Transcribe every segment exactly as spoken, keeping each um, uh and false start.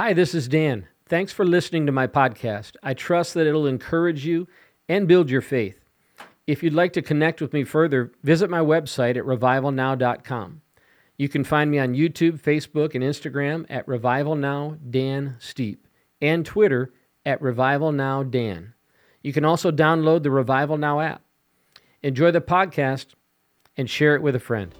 Hi, this is Dan. Thanks for listening to my podcast. I trust that it'll encourage you and build your faith. If you'd like to connect with me further, visit my website at revival now dot com. You can find me on YouTube, Facebook, and Instagram at RevivalNow Dan Steepe, and Twitter at RevivalNow Dan. You can also download the RevivalNow app. Enjoy the podcast and share it with a friend.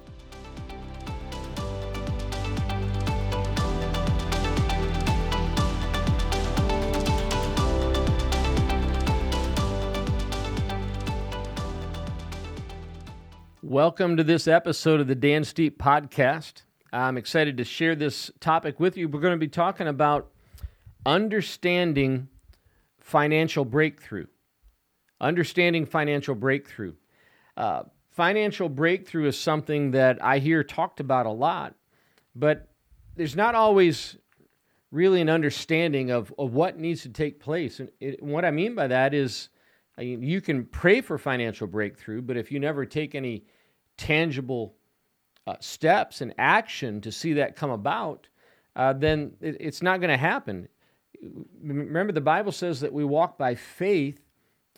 Welcome to this episode of the Dan Steepe Podcast. I'm excited to share this topic with you. We're going to be talking about understanding financial breakthrough. Understanding financial breakthrough. Uh, financial breakthrough is something that I hear talked about a lot, but there's not always really an understanding of, of what needs to take place. And it, what I mean by that is, I mean, you can pray for financial breakthrough, but if you never take any tangible uh, steps and action to see that come about, uh, then it, it's not going to happen. Remember, the Bible says that we walk by faith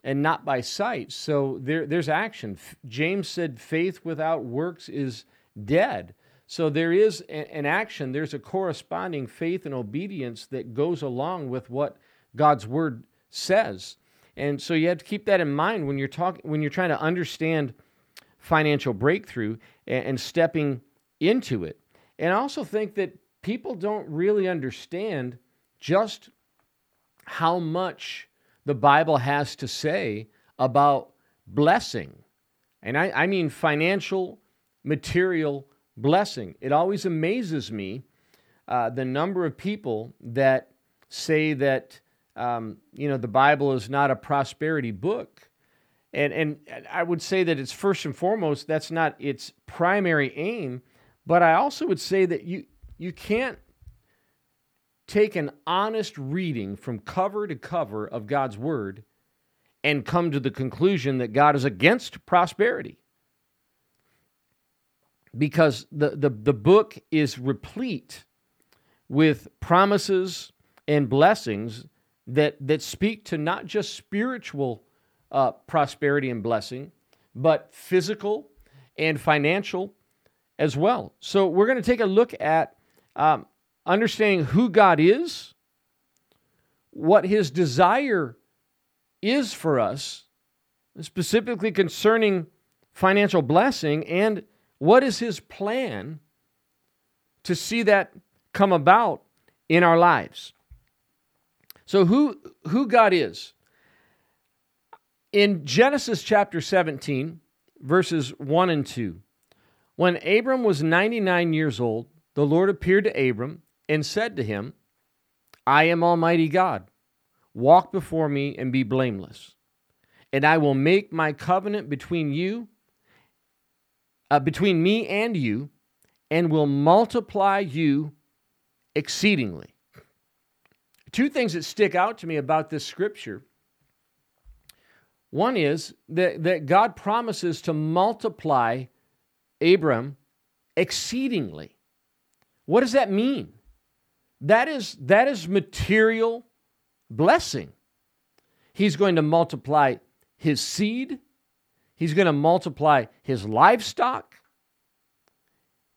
and not by sight, so there, there's action. F- James said faith without works is dead, so there is a, an action. There's a corresponding faith and obedience that goes along with what God's Word says, and so you have to keep that in mind when you're talking, when you're trying to understand financial breakthrough and stepping into it. And I also think that people don't really understand just how much the Bible has to say about blessing. And I, I mean financial, material blessing. It always amazes me uh, the number of people that say that, um, you know, the Bible is not a prosperity book. And and I would say that it's first and foremost, that's not its primary aim, but I also would say that you you can't take an honest reading from cover to cover of God's Word and come to the conclusion that God is against prosperity. Because the the, the book is replete with promises and blessings that that speak to not just spiritual Uh, prosperity and blessing, but physical and financial as well. So we're going to take a look at um, understanding who God is, what His desire is for us, specifically concerning financial blessing, and what is His plan to see that come about in our lives. So who who God is. In Genesis chapter seventeen, verses one and two, when Abram was ninety-nine years old, the Lord appeared to Abram and said to him, I am Almighty God. Walk before me and be blameless. And I will make my covenant between you, uh, between me and you, and will multiply you exceedingly. Two things that stick out to me about this scripture. One is that, that God promises to multiply Abram exceedingly. What does that mean? That is, that is material blessing. He's going to multiply his seed. He's going to multiply his livestock.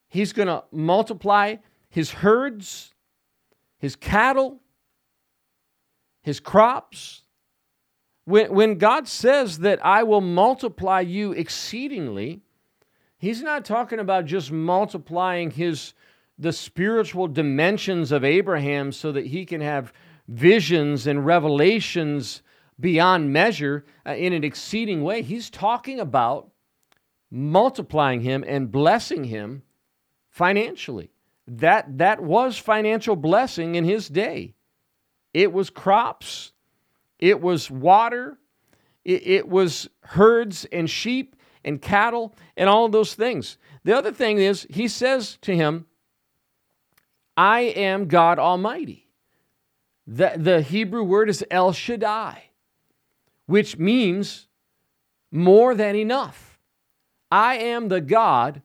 He's going to multiply his herds, his cattle, his crops. When, when God says that I will multiply you exceedingly, He's not talking about just multiplying his the spiritual dimensions of Abraham so that he can have visions and revelations beyond measure uh, in an exceeding way. He's talking about multiplying him and blessing him financially. That, that was financial blessing in his day. It was crops. It was water, it, it was herds and sheep and cattle and all of those things. The other thing is, he says to him, I am God Almighty. The, the Hebrew word is El Shaddai, which means more than enough. I am the God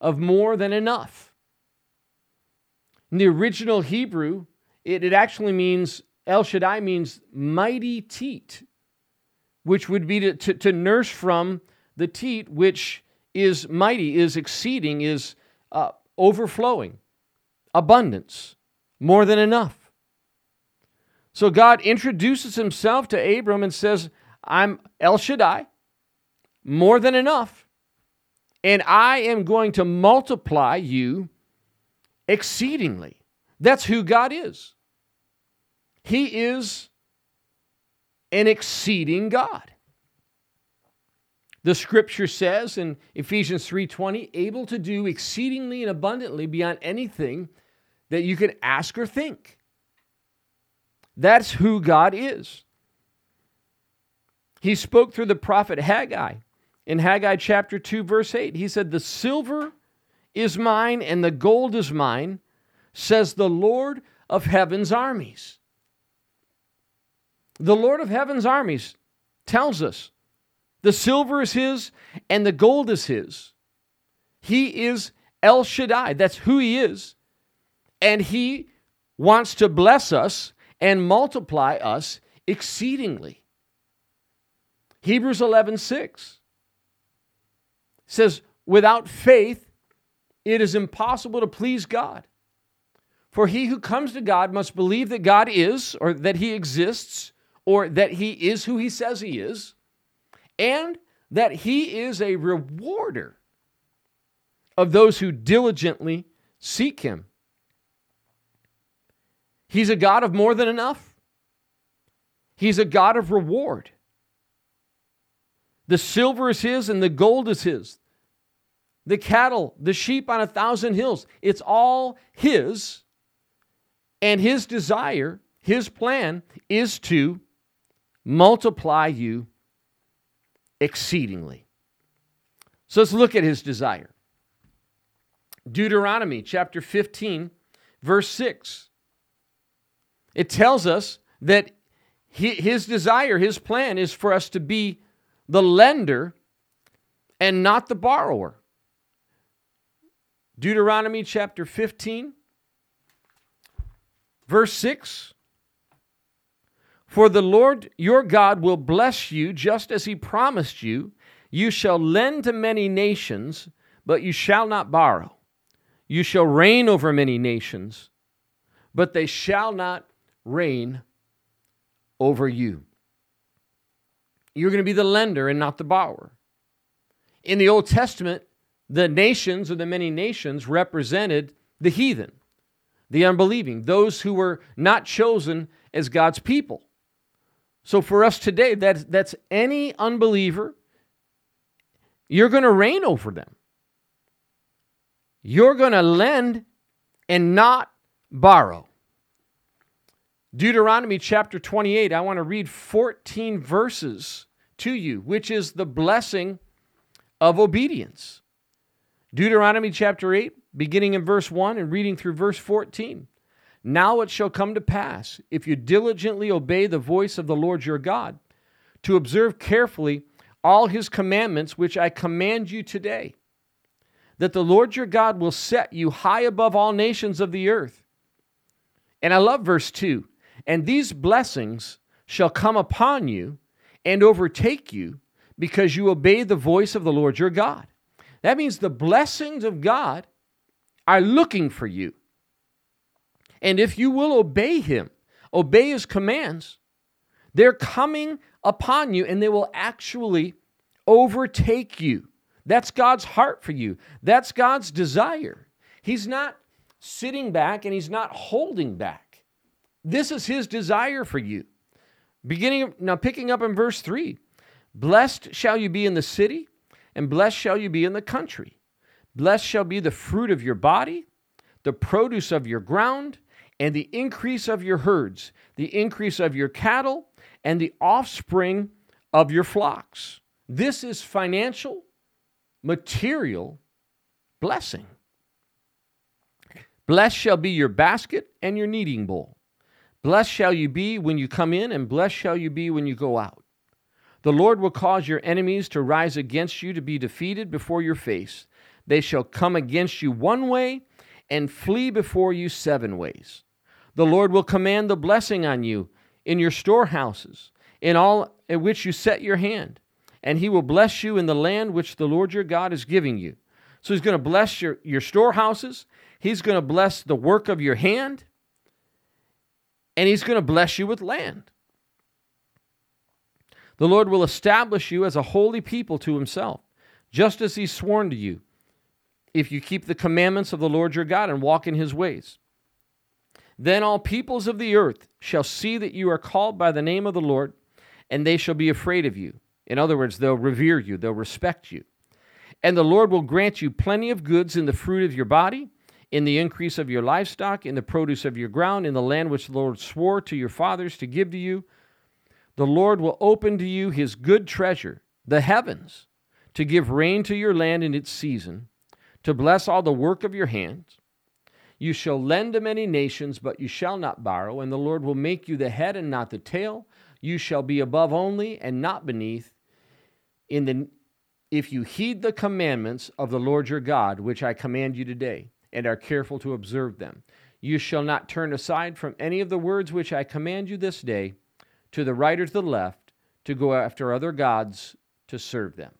of more than enough. In the original Hebrew, It, it actually means, El Shaddai means mighty teat, which would be to, to, to nurse from the teat, which is mighty, is exceeding, is uh, overflowing, abundance, more than enough. So God introduces himself to Abram and says, I'm El Shaddai, more than enough, and I am going to multiply you exceedingly. That's who God is. He is an exceeding God. The scripture says in Ephesians three twenty, able to do exceedingly and abundantly beyond anything that you can ask or think. That's who God is. He spoke through the prophet Haggai. In Haggai chapter two, verse eight, he said, the silver is mine and the gold is mine, says the Lord of heaven's armies. The Lord of heaven's armies tells us the silver is his and the gold is his. He is El Shaddai. That's who he is. And he wants to bless us and multiply us exceedingly. Hebrews eleven six says, without faith, it is impossible to please God. For he who comes to God must believe that God is, or that he exists, or that he is who he says he is, and that he is a rewarder of those who diligently seek him. He's a God of more than enough. He's a God of reward. The silver is his and the gold is his. The cattle, the sheep on a thousand hills, it's all his. And his desire, his plan, is to multiply you exceedingly. So let's look at his desire. Deuteronomy chapter fifteen, verse six. It tells us that his desire, his plan is for us to be the lender and not the borrower. Deuteronomy chapter fifteen, verse six. For the Lord your God will bless you just as he promised you. You shall lend to many nations, but you shall not borrow. You shall reign over many nations, but they shall not reign over you. You're going to be the lender and not the borrower. In the Old Testament, the nations or the many nations represented the heathen, the unbelieving, those who were not chosen as God's people. So for us today, that's, that's any unbeliever. You're going to reign over them. You're going to lend and not borrow. Deuteronomy chapter twenty-eight, I want to read fourteen verses to you, which is the blessing of obedience. Deuteronomy chapter eight, beginning in verse one and reading through verse fourteen. Now it shall come to pass, if you diligently obey the voice of the Lord your God, to observe carefully all his commandments which I command you today, that the Lord your God will set you high above all nations of the earth. And I love verse two. And these blessings shall come upon you and overtake you because you obey the voice of the Lord your God. That means the blessings of God are looking for you. And if you will obey him, obey his commands, they're coming upon you and they will actually overtake you. That's God's heart for you. That's God's desire. He's not sitting back and he's not holding back. This is his desire for you. Beginning now, picking up in verse three, blessed shall you be in the city, and blessed shall you be in the country. Blessed shall be the fruit of your body, the produce of your ground, and the increase of your herds, the increase of your cattle, and the offspring of your flocks. This is financial, material blessing. Blessed shall be your basket and your kneading bowl. Blessed shall you be when you come in, and blessed shall you be when you go out. The Lord will cause your enemies to rise against you to be defeated before your face. They shall come against you one way and flee before you seven ways. The Lord will command the blessing on you in your storehouses, in all at which you set your hand, and he will bless you in the land which the Lord your God is giving you. So he's going to bless your, your storehouses. He's going to bless the work of your hand, and he's going to bless you with land. The Lord will establish you as a holy people to himself, just as he's sworn to you, if you keep the commandments of the Lord your God and walk in his ways. Then all peoples of the earth shall see that you are called by the name of the Lord, and they shall be afraid of you. In other words, they'll revere you, they'll respect you. And the Lord will grant you plenty of goods in the fruit of your body, in the increase of your livestock, in the produce of your ground, in the land which the Lord swore to your fathers to give to you. The Lord will open to you his good treasure, the heavens, to give rain to your land in its season, to bless all the work of your hands. You shall lend to many nations, but you shall not borrow, and the Lord will make you the head and not the tail. You shall be above only and not beneath, in the, if you heed the commandments of the Lord your God, which I command you today, and are careful to observe them. You shall not turn aside from any of the words which I command you this day, to the right or to the left, to go after other gods to serve them.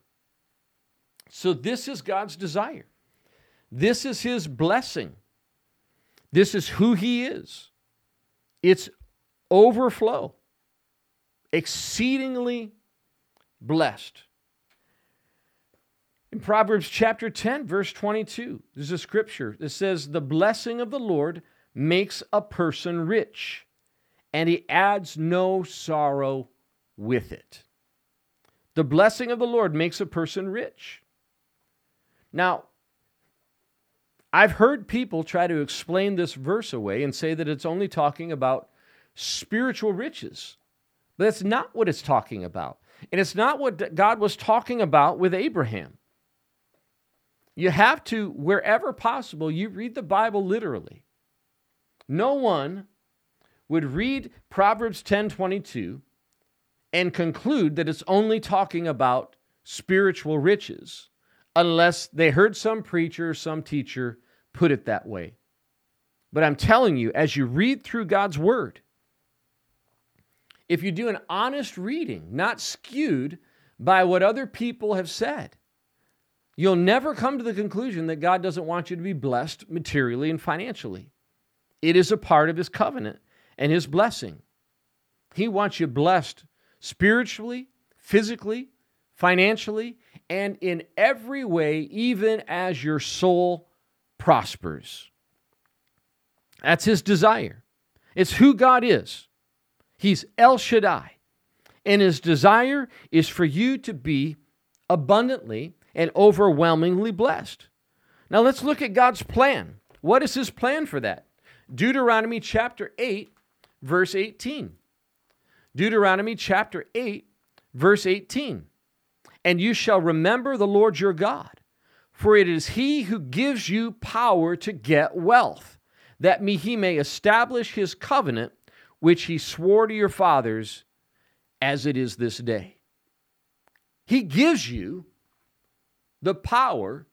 So this is God's desire. This is his blessing. This is who he is. It's overflow, exceedingly blessed. In Proverbs chapter ten, verse twenty-two, there's a scripture that says, the blessing of the Lord makes a person rich, and he adds no sorrow with it. The blessing of the Lord makes a person rich. Now, I've heard people try to explain this verse away and say that it's only talking about spiritual riches. But that's not what it's talking about. And it's not what God was talking about with Abraham. You have to, wherever possible, you read the Bible literally. No one would read Proverbs ten twenty-two and conclude that it's only talking about spiritual riches, unless they heard some preacher, some teacher put it that way. But I'm telling you, as you read through God's word, if you do an honest reading, not skewed by what other people have said, you'll never come to the conclusion that God doesn't want you to be blessed materially and financially. It is a part of his covenant and his blessing. He wants you blessed spiritually, physically, financially, and in every way, even as your soul prospers. That's his desire. It's who God is. He's El Shaddai, and his desire is for you to be abundantly and overwhelmingly blessed. Now let's look at God's plan. What is his plan for that? Deuteronomy chapter eight, verse eighteen. Deuteronomy chapter eight, verse eighteen. And you shall remember the Lord your God, for it is he who gives you power to get wealth, that he may establish his covenant, which he swore to your fathers, as it is this day. He gives you the power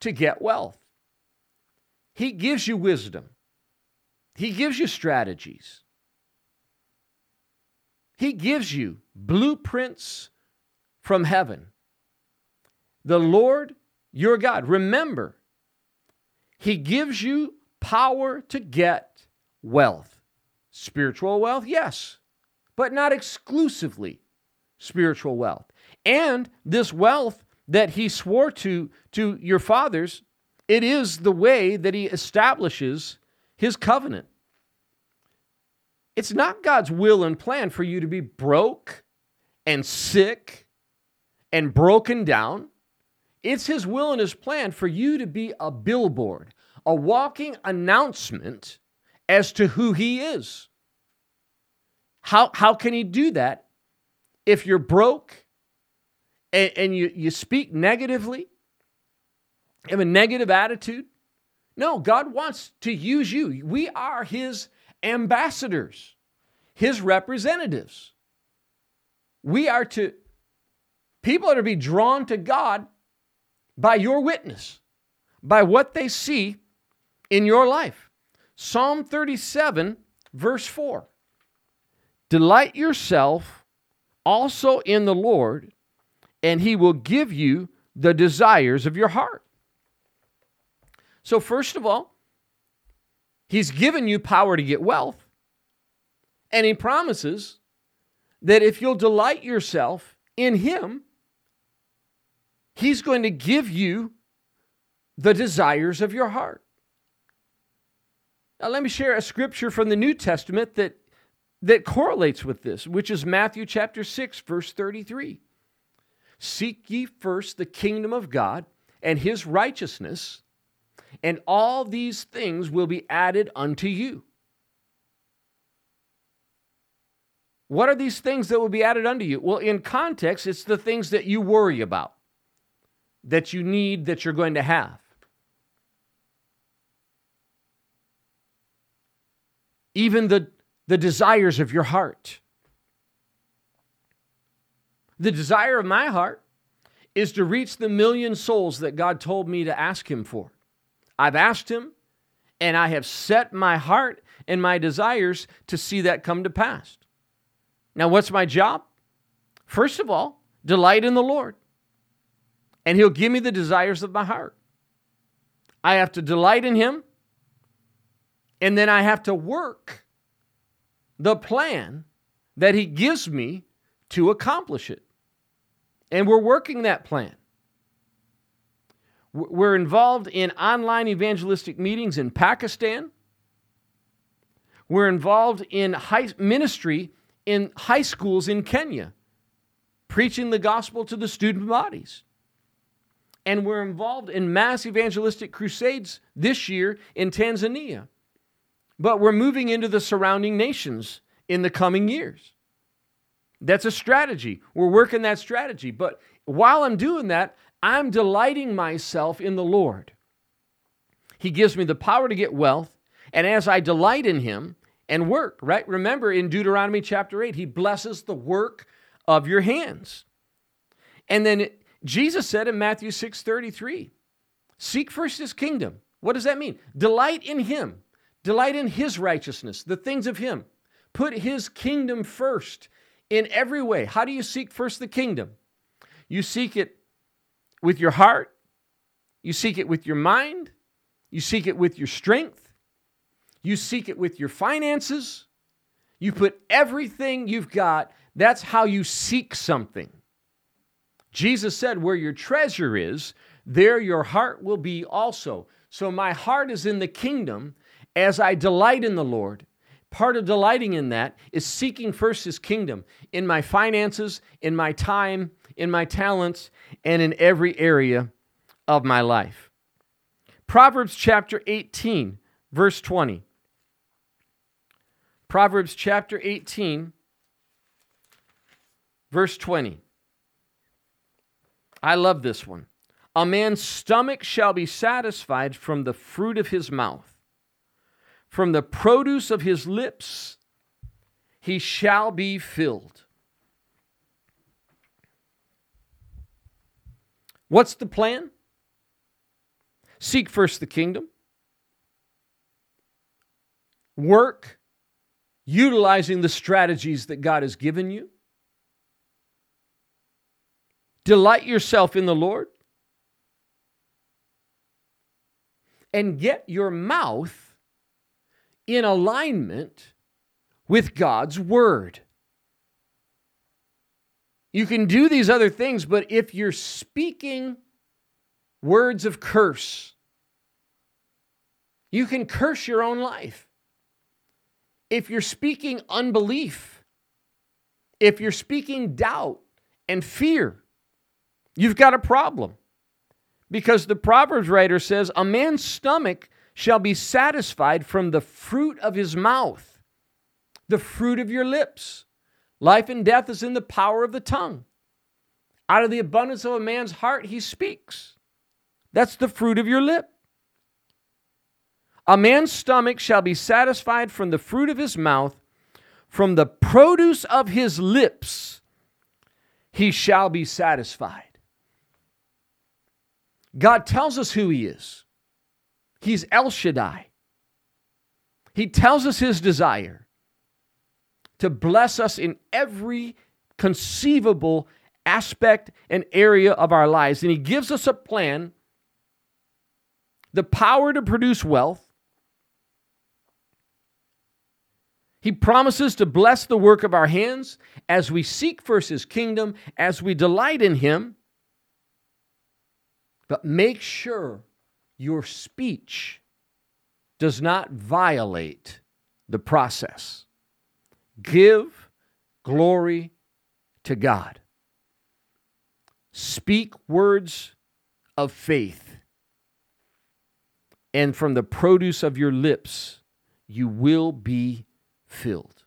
to get wealth. He gives you wisdom. He gives you strategies. He gives you blueprints from heaven. The Lord your God, remember, he gives you power to get wealth. Spiritual wealth, yes, but not exclusively spiritual wealth. And this wealth that he swore to, to your fathers, it is the way that he establishes his covenant. It's not God's will and plan for you to be broke and sick and broken down. It's his will and his plan for you to be a billboard, a walking announcement as to who he is. How, how can he do that if you're broke and, and you, you speak negatively, have a negative attitude? No, God wants to use you. We are his ambassadors, his representatives. We are to... People are to be drawn to God by your witness, by what they see in your life. Psalm thirty-seven Verse four, delight yourself also in the Lord, and he will give you the desires of your heart. So first of all, he's given you power to get wealth, and he promises that if you'll delight yourself in him, he's going to give you the desires of your heart. Now, let me share a scripture from the New Testament that, that correlates with this, which is Matthew chapter six, verse thirty-three. Seek ye first the kingdom of God and his righteousness, and all these things will be added unto you. What are these things that will be added unto you? Well, in context, it's the things that you worry about, that you need, that you're going to have. Even the, the desires of your heart. The desire of my heart is to reach the million souls that God told me to ask him for. I've asked him, and I have set my heart and my desires to see that come to pass. Now, what's my job? First of all, delight in the Lord, and he'll give me the desires of my heart. I have to delight in him, and then I have to work the plan that he gives me to accomplish it. And we're working that plan. We're involved in online evangelistic meetings in Pakistan. We're involved in high ministry in high schools in Kenya, preaching the gospel to the student bodies. And we're involved in mass evangelistic crusades this year in Tanzania. But we're moving into the surrounding nations in the coming years. That's a strategy. We're working that strategy. But while I'm doing that, I'm delighting myself in the Lord. He gives me the power to get wealth, and as I delight in him and work, right? Remember in Deuteronomy chapter eight, he blesses the work of your hands. And then Jesus said in Matthew six thirty-three, seek first his kingdom. What does that mean? Delight in him. Delight in his righteousness, the things of him. Put his kingdom first in every way. How do you seek first the kingdom? You seek it with your heart, you seek it with your mind, you seek it with your strength, you seek it with your finances, you put everything you've got. That's how you seek something. Jesus said, where your treasure is, there your heart will be also. So my heart is in the kingdom as I delight in the Lord. Part of delighting in that is seeking first his kingdom in my finances, in my time, in my talents, and in every area of my life. Proverbs chapter eighteen, verse twenty. Proverbs chapter eighteen, verse twenty. I love this one. A man's stomach shall be satisfied from the fruit of his mouth. From the produce of his lips he shall be filled. What's the plan? Seek first the kingdom. Work utilizing the strategies that God has given you. Delight yourself in the Lord. And get your mouth in alignment with God's word. You can do these other things, but if you're speaking words of curse, you can curse your own life. If you're speaking unbelief, if you're speaking doubt and fear, you've got a problem. Because the Proverbs writer says, a man's stomach shall be satisfied from the fruit of his mouth, the fruit of your lips. Life and death is in the power of the tongue. Out of the abundance of a man's heart, he speaks. That's the fruit of your lip. A man's stomach shall be satisfied from the fruit of his mouth, from the produce of his lips, he shall be satisfied. God tells us who he is. He's El Shaddai. He tells us his desire to bless us in every conceivable aspect and area of our lives. And he gives us a plan, the power to produce wealth. He promises to bless the work of our hands as we seek first his kingdom, as we delight in him. But make sure your speech does not violate the process. Give glory to God. Speak words of faith, and from the produce of your lips you will be filled.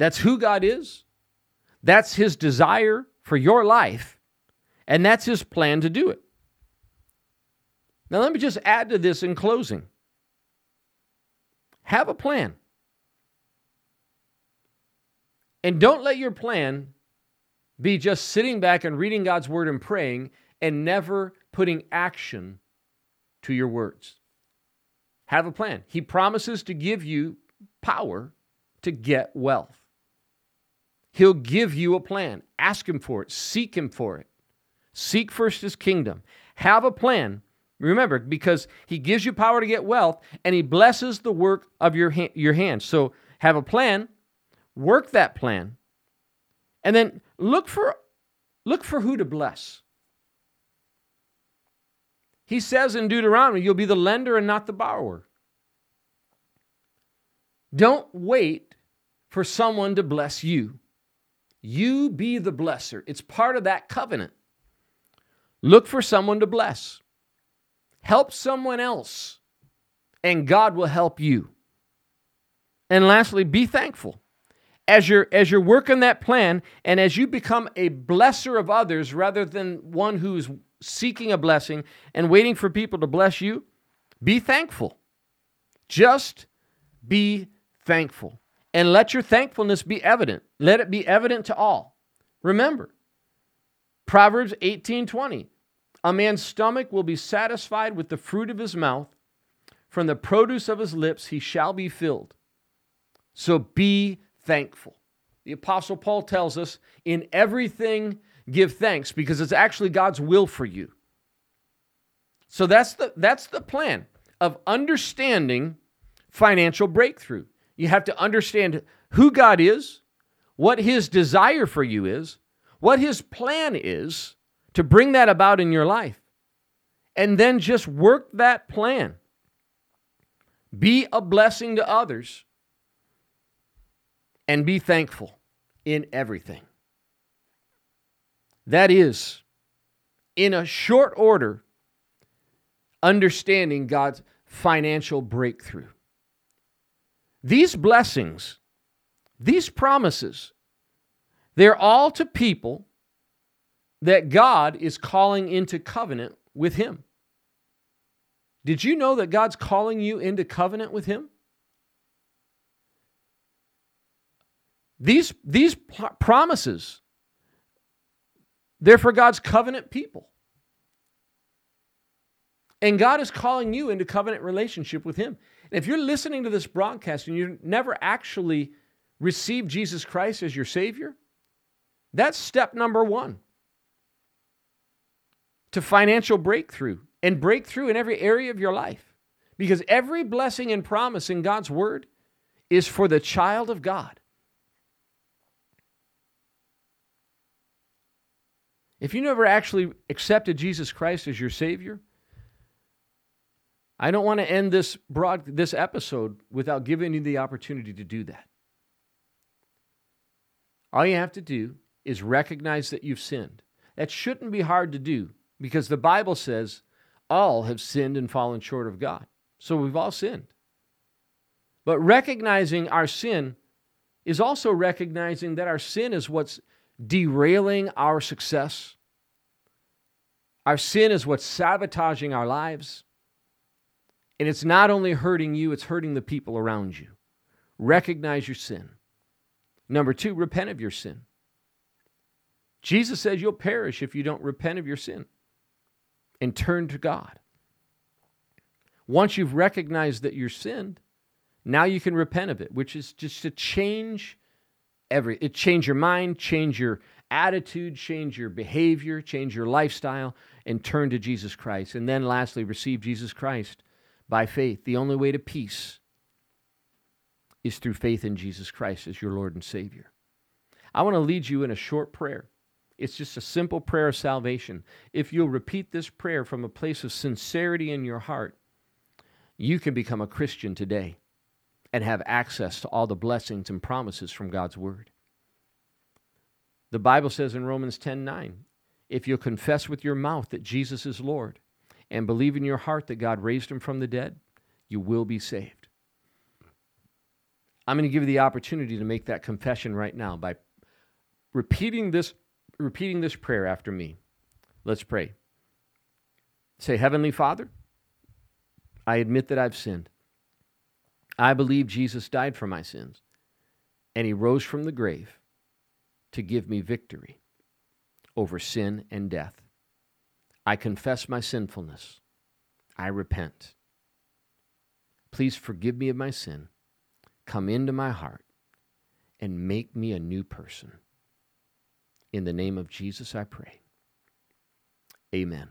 That's who God is. That's his desire for your life, and that's his plan to do it. Now, let me just add to this in closing. Have a plan. And don't let your plan be just sitting back and reading God's word and praying and never putting action to your words. Have a plan. He promises to give you power to get wealth. He'll give you a plan. Ask him for it. Seek him for it. Seek first his kingdom. Have a plan. Remember, because he gives you power to get wealth, and he blesses the work of your ha- your hands. So have a plan, work that plan, and then look for look for who to bless. He says in Deuteronomy, you'll be the lender and not the borrower. Don't wait for someone to bless you. You be the blesser. It's part of that covenant. Look for someone to bless. Help someone else, and God will help you. And lastly, be thankful. As you're, as you're working that plan, and as you become a blesser of others rather than one who's seeking a blessing and waiting for people to bless you, be thankful. Just be thankful. And let your thankfulness be evident. Let it be evident to all. Remember, Proverbs eighteen twenty. A man's stomach will be satisfied with the fruit of his mouth. From the produce of his lips he shall be filled. So be thankful. The Apostle Paul tells us, in everything give thanks, because it's actually God's will for you. So that's the, that's the plan of understanding financial breakthrough. You have to understand who God is, what his desire for you is, what his plan is, to bring that about in your life, and then just work that plan. Be a blessing to others, and be thankful in everything. That is, in a short order, understanding God's financial breakthrough. These blessings, these promises, they're all to people that God is calling into covenant with him. Did you know that God's calling you into covenant with him? These, these p- promises, they're for God's covenant people. And God is calling you into covenant relationship with him. And if you're listening to this broadcast and you've never actually received Jesus Christ as your Savior, that's step number one to financial breakthrough, and breakthrough in every area of your life. Because every blessing and promise in God's word is for the child of God. If you never actually accepted Jesus Christ as your Savior, I don't want to end this broad this episode without giving you the opportunity to do that. All you have to do is recognize that you've sinned. That shouldn't be hard to do, because the Bible says all have sinned and fallen short of God. So we've all sinned. But recognizing our sin is also recognizing that our sin is what's derailing our success. Our sin is what's sabotaging our lives. And it's not only hurting you, it's hurting the people around you. Recognize your sin. Number two, repent of your sin. Jesus says you'll perish if you don't repent of your sin and turn to God. Once you've recognized that you're sinned, now you can repent of it, which is just to change every, it change your mind, change your attitude, change your behavior, change your lifestyle, and turn to Jesus Christ. And then lastly, receive Jesus Christ by faith. The only way to peace is through faith in Jesus Christ as your Lord and Savior. I want to lead you in a short prayer. It's just a simple prayer of salvation. If you'll repeat this prayer from a place of sincerity in your heart, you can become a Christian today and have access to all the blessings and promises from God's Word. The Bible says in Romans ten nine, if you'll confess with your mouth that Jesus is Lord and believe in your heart that God raised him from the dead, you will be saved. I'm going to give you the opportunity to make that confession right now by repeating this repeating this prayer after me. Let's pray. Say, Heavenly Father, I admit that I've sinned. I believe Jesus died for my sins, and he rose from the grave to give me victory over sin and death. I confess my sinfulness. I repent. Please forgive me of my sin. Come into my heart and make me a new person. In the name of Jesus, I pray. Amen.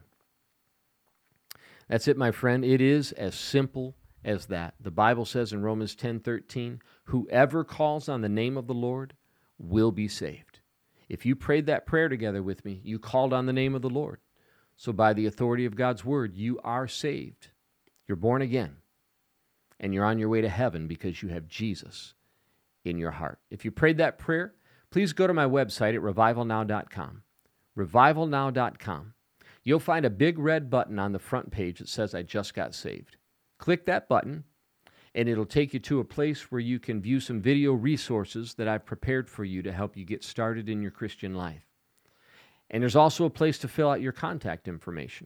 That's it, my friend. It is as simple as that. The Bible says in Romans ten thirteen, whoever calls on the name of the Lord will be saved. If you prayed that prayer together with me, you called on the name of the Lord. So by the authority of God's word, you are saved. You're born again, and you're on your way to heaven because you have Jesus in your heart. If you prayed that prayer, please go to my website at revival now dot com. revival now dot com. You'll find a big red button on the front page that says, I just got saved. Click that button, and it'll take you to a place where you can view some video resources that I've prepared for you to help you get started in your Christian life. And there's also a place to fill out your contact information.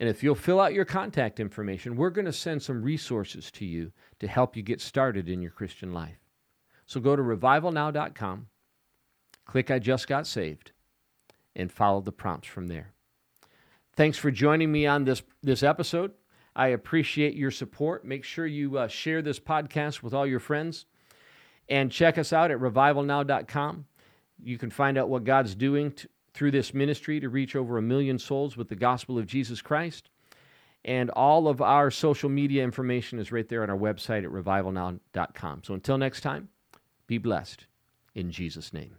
And if you'll fill out your contact information, we're going to send some resources to you to help you get started in your Christian life. So go to revival now dot com. Click I Just Got Saved, and follow the prompts from there. Thanks for joining me on this, this episode. I appreciate your support. Make sure you uh, share this podcast with all your friends, and check us out at revival now dot com. You can find out what God's doing t- through this ministry to reach over a million souls with the gospel of Jesus Christ, and all of our social media information is right there on our website at revival now dot com. So until next time, be blessed in Jesus' name.